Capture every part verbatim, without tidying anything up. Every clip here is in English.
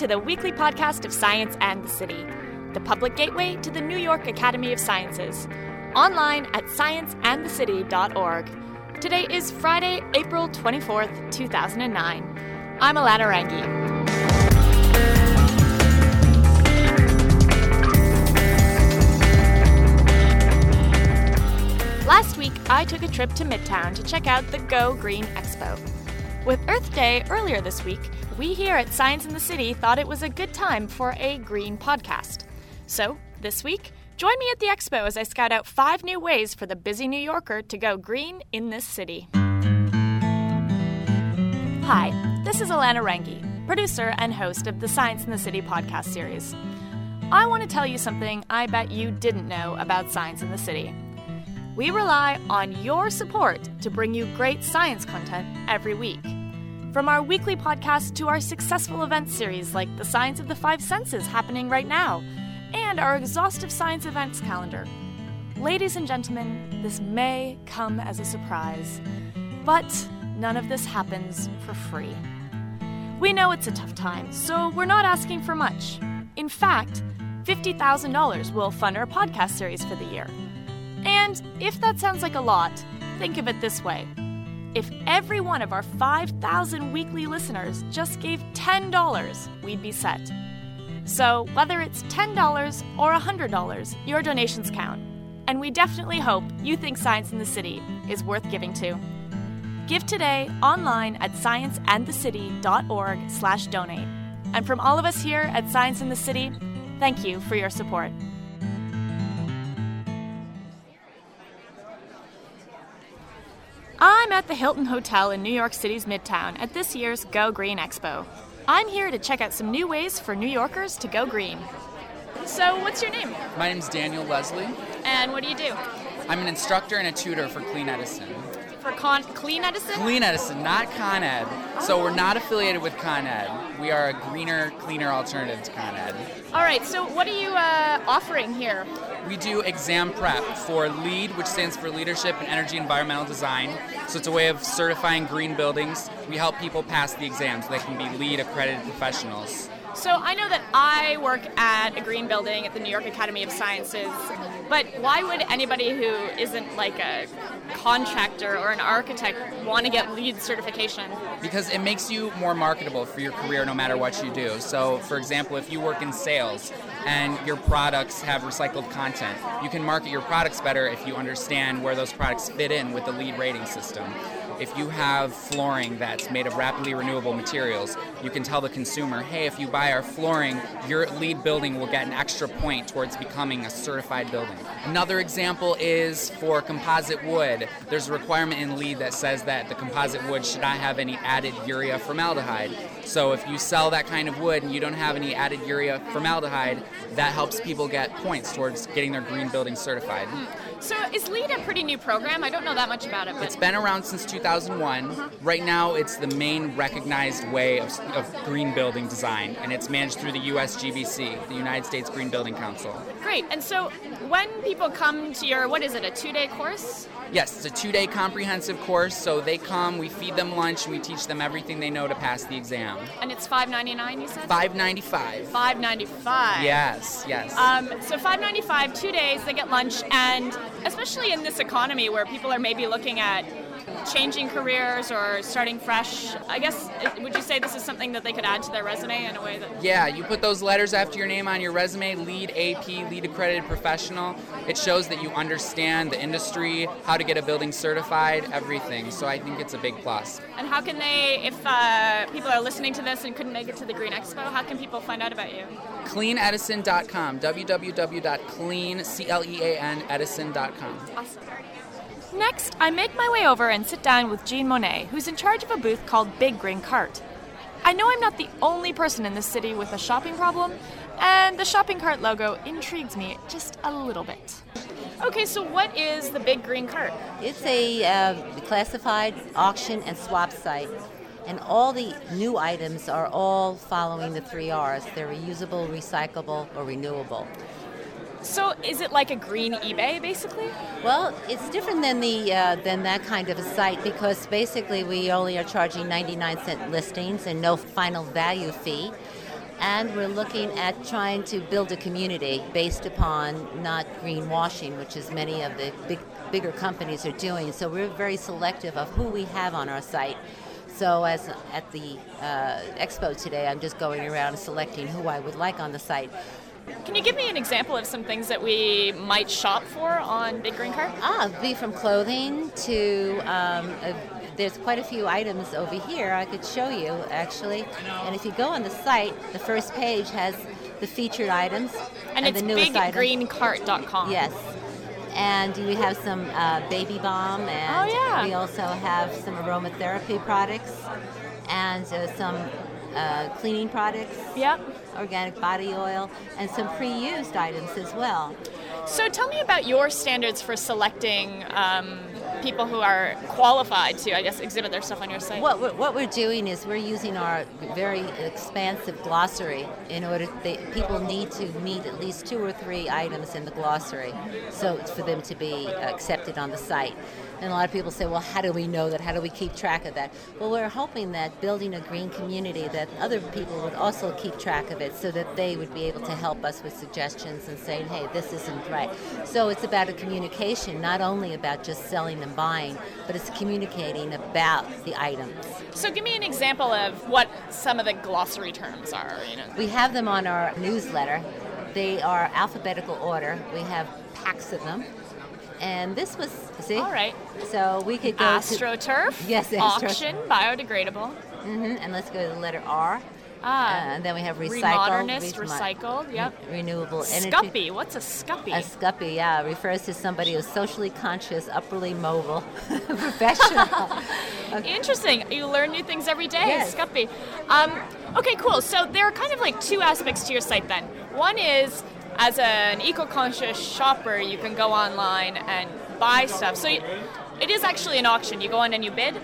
to the weekly podcast of Science and the City, the public gateway to the New York Academy of Sciences, online at science and the city dot org. Today is Friday, April twenty-fourth, two thousand nine. I'm Alana Rangi. Last week, I took a trip to Midtown to check out the Go Green Expo. With Earth Day earlier this week, we here at Science in the City thought it was a good time for a green podcast. So, this week, join me at the Expo as I scout out five new ways for the busy New Yorker to go green in this city. Hi, this is Alana Rangi, producer and host of the Science in the City podcast series. I want to tell you something I bet you didn't know about Science in the City. We rely on your support to bring you great science content every week. From our weekly podcast to our successful event series like the Science of the Five Senses happening right now, and our exhaustive science events calendar. Ladies and gentlemen, this may come as a surprise, but none of this happens for free. We know it's a tough time, so we're not asking for much. In fact, fifty thousand dollars will fund our podcast series for the year. And if that sounds like a lot, think of it this way. If every one of our five thousand weekly listeners just gave ten dollars, we'd be set. So whether it's ten dollars or one hundred dollars, your donations count. And we definitely hope you think Science in the City is worth giving to. Give today online at science and the city dot org slash donate. And from all of us here at Science in the City, thank you for your support. I'm at the Hilton Hotel in New York City's Midtown at this year's Go Green Expo. I'm here to check out some new ways for New Yorkers to go green. So, what's your name? My name's Daniel Leslie. And what do you do? I'm an instructor and a tutor for Clean Edison. For Con- Clean Edison? Clean Edison, not Con Ed. So we're not affiliated with Con Ed. We are a greener, cleaner alternative to Con Ed. All right, so what are you uh, offering here? We do exam prep for LEED, which stands for Leadership and Energy Environmental Design. So it's a way of certifying green buildings. We help people pass the exams so they can be LEED accredited professionals. So I know that I work at a green building at the New York Academy of Sciences, but why would anybody who isn't like a contractor or an architect want to get LEED certification? Because it makes you more marketable for your career no matter what you do. So, for example, if you work in sales and your products have recycled content, you can market your products better if you understand where those products fit in with the LEED rating system. If you have flooring that's made of rapidly renewable materials, you can tell the consumer, hey, if you buy our flooring, your LEED building will get an extra point towards becoming a certified building. Another example is for composite wood. There's a requirement in LEED that says that the composite wood should not have any added urea formaldehyde. So if you sell that kind of wood and you don't have any added urea formaldehyde, that helps people get points towards getting their green building certified. So is LEED a pretty new program? I don't know that much about it. But it's been around since two thousand one. Uh-huh. Right now, it's the main recognized way of, of green building design, and it's managed through the U S G B C, the United States Green Building Council. Great. And so when people come to your, what is it, a two-day course? Yes, it's a two-day comprehensive course. So they come, we feed them lunch, and we teach them everything they know to pass the exam. And it's five dollars and ninety-nine cents, you said? five dollars and ninety-five cents. five dollars and ninety-five cents. Yes, yes. Um, so five dollars and ninety-five cents, two days, they get lunch, and especially in this economy where people are maybe looking at changing careers or starting fresh, I guess, would you say this is something that they could add to their resume in a way that... Yeah, you put those letters after your name on your resume, LEED A P, LEED Accredited Professional. It shows that you understand the industry, how to get a building certified, everything. So I think it's a big plus. And how can they, if uh, people are listening to this and couldn't make it to the Green Expo, how can people find out about you? clean edison dot com, w w w dot clean, C L E A N, edison dot com. Awesome. Next, I make my way over and sit down with Jean Monet, who's in charge of a booth called Big Green Cart. I know I'm not the only person in this city with a shopping problem, and the shopping cart logo intrigues me just a little bit. Okay, so what is the Big Green Cart? It's a uh, classified auction and swap site, and all the new items are all following the three R's. They're reusable, recyclable, or renewable. So is it like a green eBay, basically? Well, it's different than the uh, than that kind of a site because basically we only are charging ninety-nine cent listings and no final value fee. And we're looking at trying to build a community based upon not greenwashing, which is many of the big, bigger companies are doing. So we're very selective of who we have on our site. So as at the uh, expo today, I'm just going around selecting who I would like on the site. Can you give me an example of some things that we might shop for on Big Green Cart? Ah, be from clothing to, um, a, there's quite a few items over here I could show you, actually. And if you go on the site, the first page has the featured items and, and the newest items. And it's big green cart dot com. Yes. And we have some uh, baby balm, and oh, yeah. we also have some aromatherapy products and uh, some uh, cleaning products. Yep. Organic body oil, and some pre-used items as well. So tell me about your standards for selecting um, people who are qualified to, I guess, exhibit their stuff on your site. What we're, what we're doing is we're using our very expansive glossary in order, they, people need to meet at least two or three items in the glossary, so it's for them to be accepted on the site. And a lot of people say, well, how do we know that? How do we keep track of that? Well, we're hoping that building a green community, that other people would also keep track of it so that they would be able to help us with suggestions and saying, hey, this isn't right. So it's about a communication, not only about just selling and buying, but it's communicating about the items. So give me an example of what some of the glossary terms are. You know. We have them on our newsletter. They are alphabetical order. We have packs of them. And this was, see? All right. So we could go AstroTurf, to... Yes, AstroTurf. Auction, biodegradable. Mm-hmm. And let's go to the letter R. Ah. Uh, and then we have recycled. Remodernist, re- recycled, yep. Re- renewable energy. Scuppy. What's a Scuppy? A Scuppy, yeah. refers to somebody who's socially conscious, upperly mobile, professional. Okay. Interesting. You learn new things every day. Yes. Scuppy. Um, okay, cool. So there are kind of like two aspects to your site then. One is... As an eco-conscious shopper, you can go online and buy stuff. So you, it is actually an auction. You go on and you bid?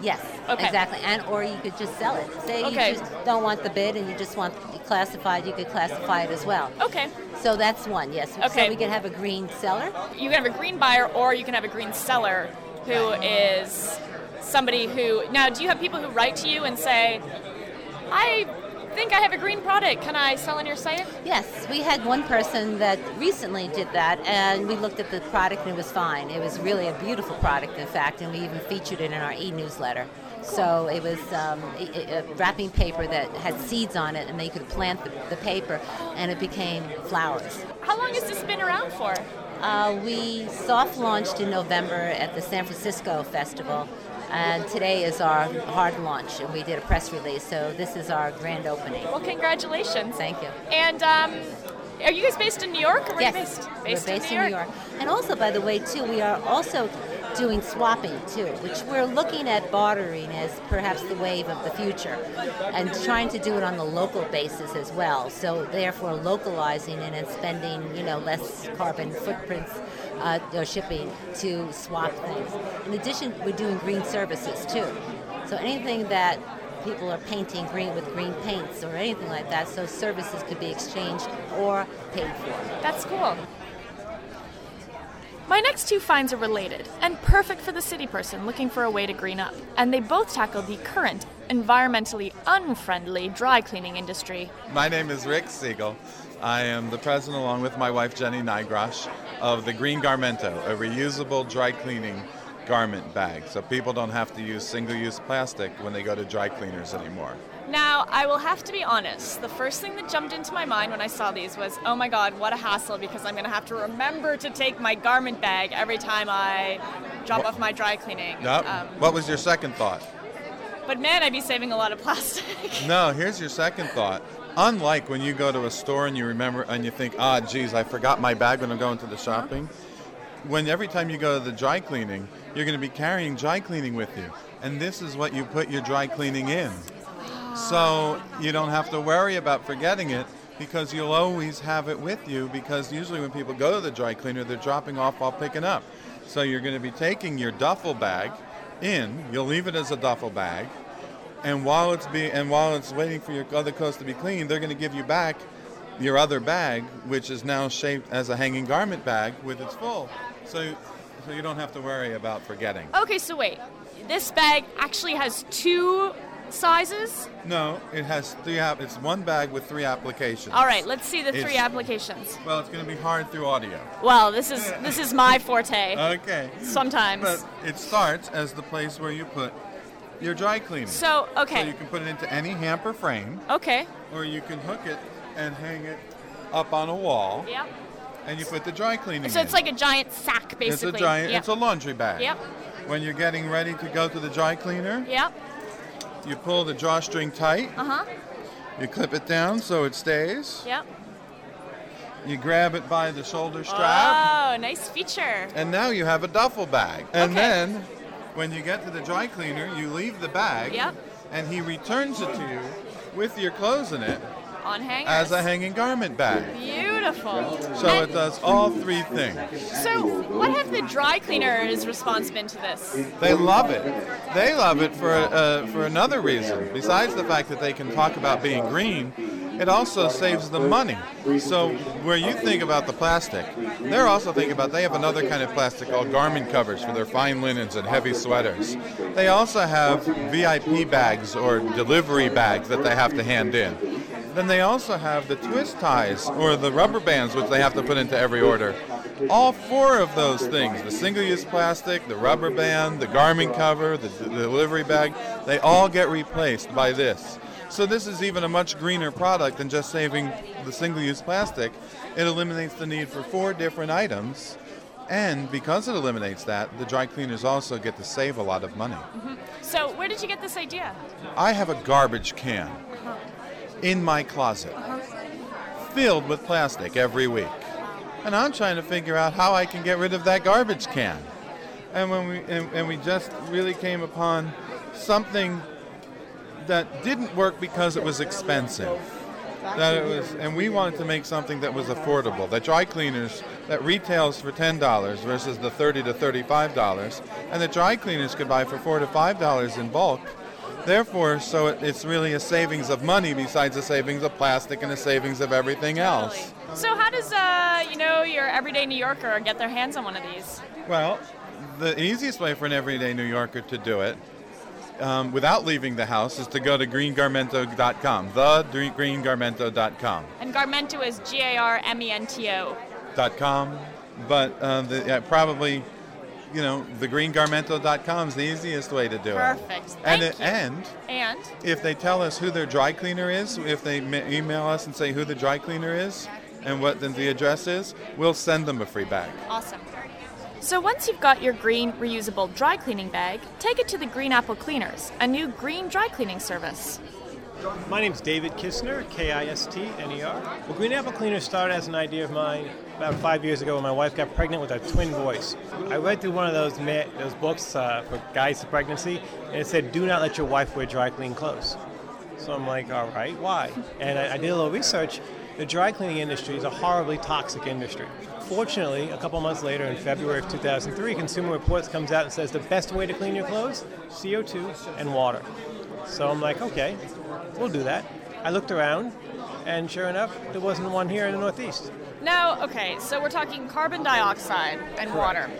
Yes, okay. Exactly. And or you could just sell it. Say okay. you just don't want the bid and you just want it classified, you could classify it as well. Okay. So that's one, yes. Okay. So we can have a green seller? You can have a green buyer or you can have a green seller who is somebody who... Now, do you have people who write to you and say, I... I think I have a green product. Can I sell on your site? Yes. We had one person that recently did that, and we looked at the product, and it was fine. It was really a beautiful product, in fact, and we even featured it in our e-newsletter. Cool. So it was um, a, a wrapping paper that had seeds on it, and they could plant the, the paper, and it became flowers. How long has this been around for? Uh, we soft launched in November at the San Francisco Festival. And today is our hard launch, and we did a press release, so this is our grand opening. Well, congratulations. Thank you. And um, are you guys based in New York? Or yes, are you based? Based we're based in New, in New York. York. And also, by the way, too, we are also doing swapping, too, which we're looking at bartering as perhaps the wave of the future, and trying to do it on the local basis as well, so therefore localizing it and spending, you know, less carbon footprints. Uh, or shipping to swap things. In addition, we're doing green services too. So anything that people are painting green with green paints or anything like that, so services could be exchanged or paid for. That's cool. My next two finds are related and perfect for the city person looking for a way to green up. And they both tackle the current environmentally unfriendly dry cleaning industry. My name is Rick Siegel. I am the president, along with my wife, Jenny Nygrosh, of the Green Garmento, a reusable dry cleaning garment bag. So people don't have to use single-use plastic when they go to dry cleaners anymore. Now, I will have to be honest. The first thing that jumped into my mind when I saw these was, oh my God, what a hassle, because I'm going to have to remember to take my garment bag every time I drop what? off my dry cleaning. Yep. Um, what was your second thought? But man, I'd be saving a lot of plastic. No, here's your second thought. Unlike when you go to a store and you remember and you think, ah, geez, I forgot my bag when I'm going to the shopping. When every time you go to the dry cleaning, you're going to be carrying dry cleaning with you. And this is what you put your dry cleaning in. So you don't have to worry about forgetting it because you'll always have it with you, because usually when people go to the dry cleaner, they're dropping off while picking up. So you're going to be taking your duffel bag in. You'll leave it as a duffel bag. And while it's be and while it's waiting for your other clothes to be cleaned, they're going to give you back your other bag, which is now shaped as a hanging garment bag with its full. So, so you don't have to worry about forgetting. Okay, so wait. This bag actually has two sizes? No, it has three. App- it's one bag with three applications. All right, let's see the it's, three applications. Well, it's going to be hard through audio. Well, this is this is my forte. Okay. Sometimes. But it starts as the place where you put your dry cleaning. So, okay. So you can put it into any hamper frame. Okay. Or you can hook it and hang it up on a wall. Yep. And you put the dry cleaning So in. It's like a giant sack, basically. It's a giant, yep. It's a laundry bag. Yep. When you're getting ready to go to the dry cleaner, yep. you pull the drawstring tight. Uh-huh. You clip it down so it stays. Yep. You grab it by the shoulder strap. Oh, nice feature. And now you have a duffel bag. And okay. then, when you get to the dry cleaner, you leave the bag. Yep. And he returns it to you with your clothes in it. On hangers. As a hanging garment bag. Beautiful. So and it does all three things. So what have the dry cleaner's response been to this? They love it. They love it for uh, for another reason. Besides the fact that they can talk about being green, it also saves them money. So where you think about the plastic, they're also thinking about, they have another kind of plastic called garment covers for their fine linens and heavy sweaters. They also have V I P bags or delivery bags that they have to hand in. Then they also have the twist ties or the rubber bands, which they have to put into every order. All four of those things, the single-use plastic, the rubber band, the garment cover, the, the delivery bag, they all get replaced by this. So this is even a much greener product than just saving the single-use plastic. It eliminates the need for four different items. And because it eliminates that, the dry cleaners also get to save a lot of money. Mm-hmm. So where did you get this idea? I have a garbage can. Uh-huh. In my closet, filled with plastic every week. And I'm trying to figure out how I can get rid of that garbage can. And when we and, and we just really came upon something that didn't work because it was expensive. That it was, and we wanted to make something that was affordable. The dry cleaners that retails for ten dollars versus the thirty to thirty-five dollars, and the dry cleaners could buy for four to five dollars in bulk. Therefore, so it, it's really a savings of money besides a savings of plastic and a savings of everything else. Totally. So how does, uh, you know, your everyday New Yorker get their hands on one of these? Well, the easiest way for an everyday New Yorker to do it um, without leaving the house is to go to green garmento dot com, the green garmento dot com. And Garmento is G A R M E N T O. Dot .com, but uh, the, yeah, probably... You know, the green garmento dot com is the easiest way to do Perfect. It. Perfect. And, and and if they tell us who their dry cleaner is, if they email us and say who the dry cleaner is and what the, the address is, we'll send them a free bag. Awesome. So once you've got your green reusable dry cleaning bag, take it to the Green Apple Cleaners, a new green dry cleaning service. My name's David Kistner, K I S T N E R. Well, Green Apple Cleaners started as an idea of mine about five years ago when my wife got pregnant with our twin boys. I read through one of those ma- those books uh, for guides to pregnancy, and it said, do not let your wife wear dry clean clothes. So I'm like, all right, why? And I, I did a little research. The dry cleaning industry is a horribly toxic industry. Fortunately, a couple months later, in February of two thousand three, Consumer Reports comes out and says the best way to clean your clothes, C O two and water. So I'm like, okay, we'll do that. I looked around, and sure enough, there wasn't one here in the Northeast. Now, okay, so we're talking carbon dioxide and water.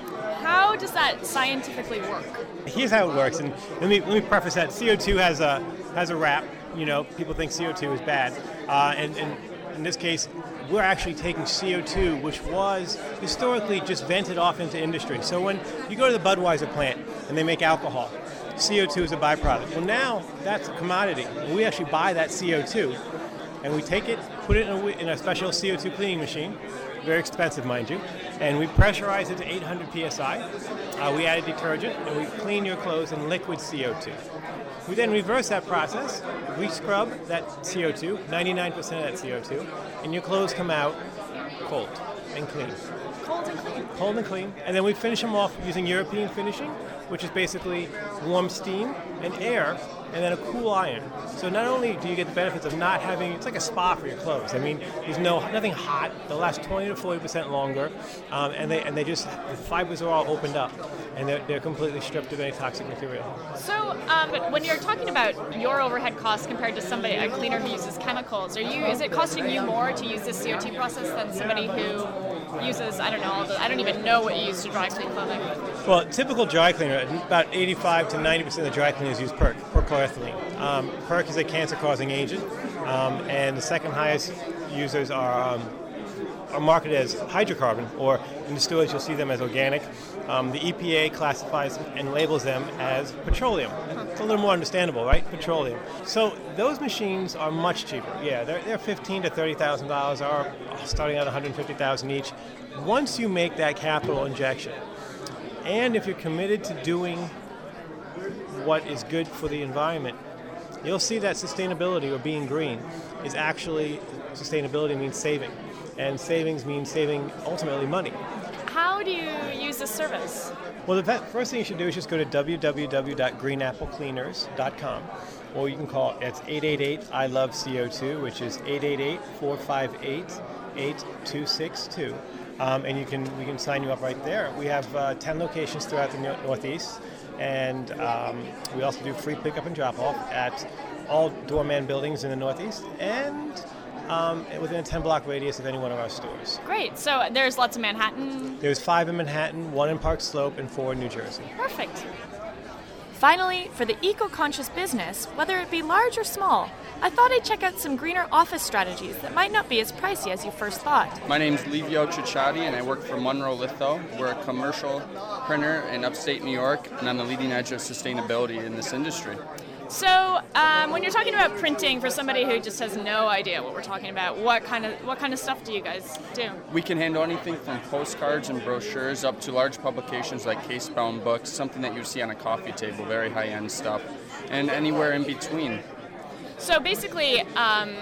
How does that scientifically work? Here's how it works, and let me let me preface that. C O two has a has a rap. You know, people think C O two is bad, uh, and and in this case, we're actually taking C O two, which was historically just vented off into industry. So when you go to the Budweiser plant and they make alcohol, C O two is a byproduct. Well, now that's a commodity. We actually buy that C O two, and we take it, put it in a, in a special C O two cleaning machine, very expensive, mind you, and we pressurize it to eight hundred P S I. Uh, we add a detergent, and we clean your clothes in liquid C O two. We then reverse that process. We scrub that C O two, ninety-nine percent of that C O two, and your clothes come out cold and clean. Cold and clean. Cold and clean. And then we finish them off using European finishing, which is basically warm steam and air, and then a cool iron. So not only do you get the benefits of not having, it's like a spa for your clothes. I mean, there's no nothing hot. They'll last twenty to forty percent longer, um, and they and they just the fibers are all opened up, and they're they're completely stripped of any toxic material. So um, when you're talking about your overhead costs compared to somebody a cleaner who uses chemicals, are you is it costing you more to use this C O two process than somebody who uses I don't know all the, I don't even know what you use to dry clean clothing? Well, typical dry cleaner, about eighty-five to ninety percent of the dry cleaners use PERC. perchloroethylene. Um, PERC is a cancer-causing agent, um, and the second highest users are, um, are marketed as hydrocarbon, or in the stores you'll see them as organic. Um, the E P A classifies and labels them as petroleum. It's a little more understandable, right? Petroleum. So those machines are much cheaper. Yeah, they're, they're fifteen thousand to thirty thousand dollars, are starting at one hundred fifty thousand dollars each. Once you make that capital injection, and if you're committed to doing what is good for the environment, you'll see that sustainability, or being green, is actually, sustainability means saving. And savings means saving, ultimately, money. How do you use this service? Well, the first thing you should do is just go to w w w dot green apple cleaners dot com, or you can call, it's eight eight eight I love C O two, which is eight eight eight, four five eight, eight two six two. Um, and you can we can sign you up right there. We have uh, ten locations throughout the Northeast, and um, we also do free pickup and drop-off at all doorman buildings in the Northeast, and um, within a ten block radius of any one of our stores. Great. So there's lots in Manhattan? There's five in Manhattan, one in Park Slope, and four in New Jersey. Perfect. Finally, for the eco-conscious business, whether it be large or small, I thought I'd check out some greener office strategies that might not be as pricey as you first thought. My name's Livio Cicciotti, and I work for Monroe Litho. We're a commercial printer in upstate New York, and I'm the leading edge of sustainability in this industry. So, um, when you're talking about printing, for somebody who just has no idea what we're talking about, what kind of what kind of stuff do you guys do? We can handle anything from postcards and brochures up to large publications like case-bound books, something that you see on a coffee table, very high-end stuff, and anywhere in between. So basically, um,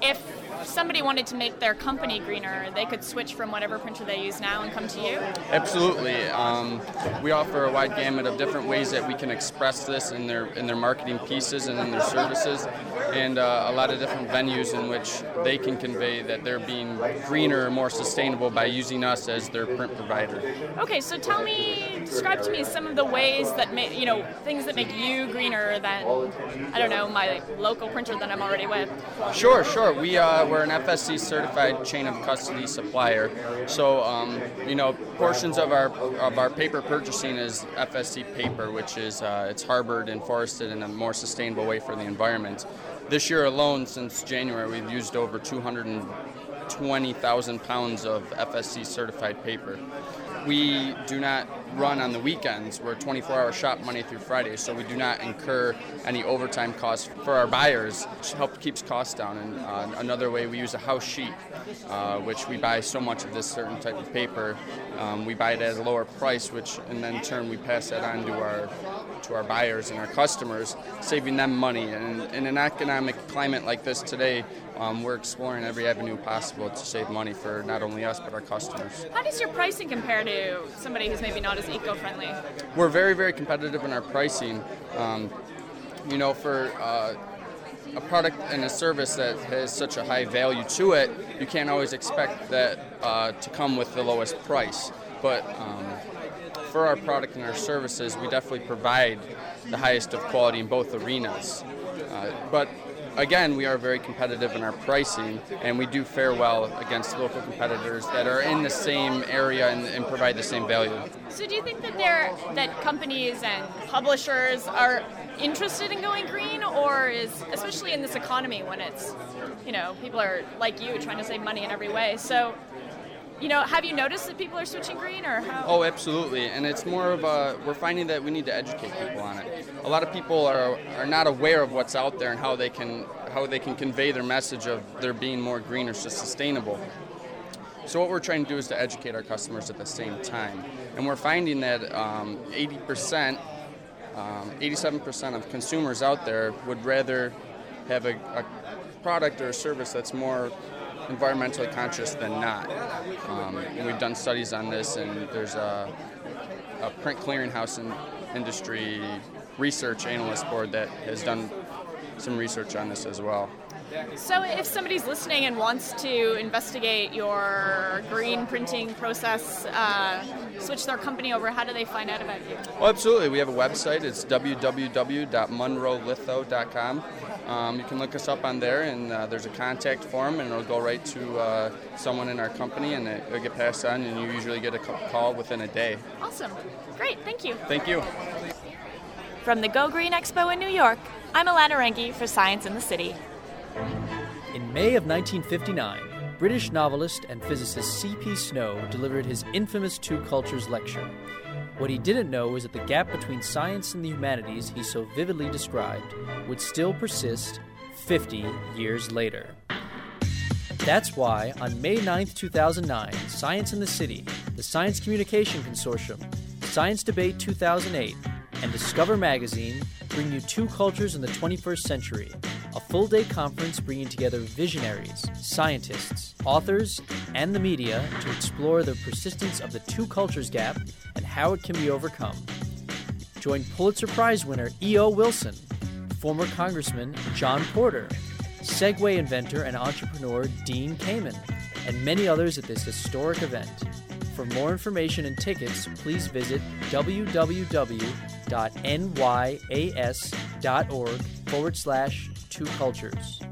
if somebody wanted to make their company greener, they could switch from whatever printer they use now and come to you? Absolutely. Um, we offer a wide gamut of different ways that we can express this in their in their marketing pieces and in their services, and uh, a lot of different venues in which they can convey that they're being greener or more sustainable by using us as their print provider. Okay, so tell me, describe to me some of the ways that make, you know, things that make you greener than, I don't know, my local printer that I'm already with. Sure, sure. We uh, We're an F S C certified chain of custody supplier, so um, you know portions of our of our paper purchasing is F S C paper, which is uh, it's harbored and forested in a more sustainable way for the environment. This year alone, since January, we've used over two hundred twenty thousand pounds of F S C certified paper. We do not run on the weekends. We're a twenty-four hour shop Monday through Friday, so we do not incur any overtime costs for our buyers, which helps keeps costs down. And uh, another way, we use a house sheet, uh, which we buy so much of this certain type of paper. Um, we buy it at a lower price, which and then in turn we pass that on to our to our buyers and our customers, saving them money. And in an economic climate like this today, um, we're exploring every avenue possible to save money for not only us, but our customers. How does your pricing compare to somebody who's maybe not as eco-friendly? We're very, very competitive in our pricing. Um, you know, for uh, a product and a service that has such a high value to it, you can't always expect that uh, to come with the lowest price. But um, for our product and our services, we definitely provide the highest of quality in both arenas. Uh, but again, we are very competitive in our pricing, and we do fare well against local competitors that are in the same area and, and provide the same value. So do you think that there that companies and publishers are interested in going green, or is, especially in this economy when it's, you know, people are like you trying to save money in every way, so you know, have you noticed that people are switching green, or how? Oh, absolutely, and it's more of a, we're finding that we need to educate people on it. A lot of people are are not aware of what's out there and how they can how they can convey their message of their being more green or sustainable. So what we're trying to do is to educate our customers at the same time, and we're finding that um, eighty percent, um, eighty-seven percent of consumers out there would rather have a, a product or a service that's more environmentally conscious than not. Um, and we've done studies on this, and there's a, a print clearinghouse in industry research analyst board that has done some research on this as well. So if somebody's listening and wants to investigate your green printing process, uh, switch their company over, how do they find out about you? Well, absolutely. We have a website. It's w w w dot monroe litho dot com. Um, you can look us up on there, and uh, there's a contact form, and it'll go right to uh, someone in our company, and it'll get passed on, and you usually get a call within a day. Awesome. Great. Thank you. Thank you. From the Go Green Expo in New York, I'm Alana Rangi for Science in the City. In May of nineteen fifty-nine, British novelist and physicist C P Snow delivered his infamous Two Cultures lecture. What he didn't know was that the gap between science and the humanities he so vividly described would still persist fifty years later. That's why, on May ninth, two thousand nine, Science in the City, the Science Communication Consortium, Science Debate two thousand eight, and Discover Magazine bring you Two Cultures in the twenty-first century, a full-day conference bringing together visionaries, scientists, authors, and the media to explore the persistence of the two cultures gap and how it can be overcome. Join Pulitzer Prize winner E O Wilson, former Congressman John Porter, Segway inventor and entrepreneur Dean Kamen, and many others at this historic event. For more information and tickets, please visit w w w dot n y a s dot org forward slash two cultures.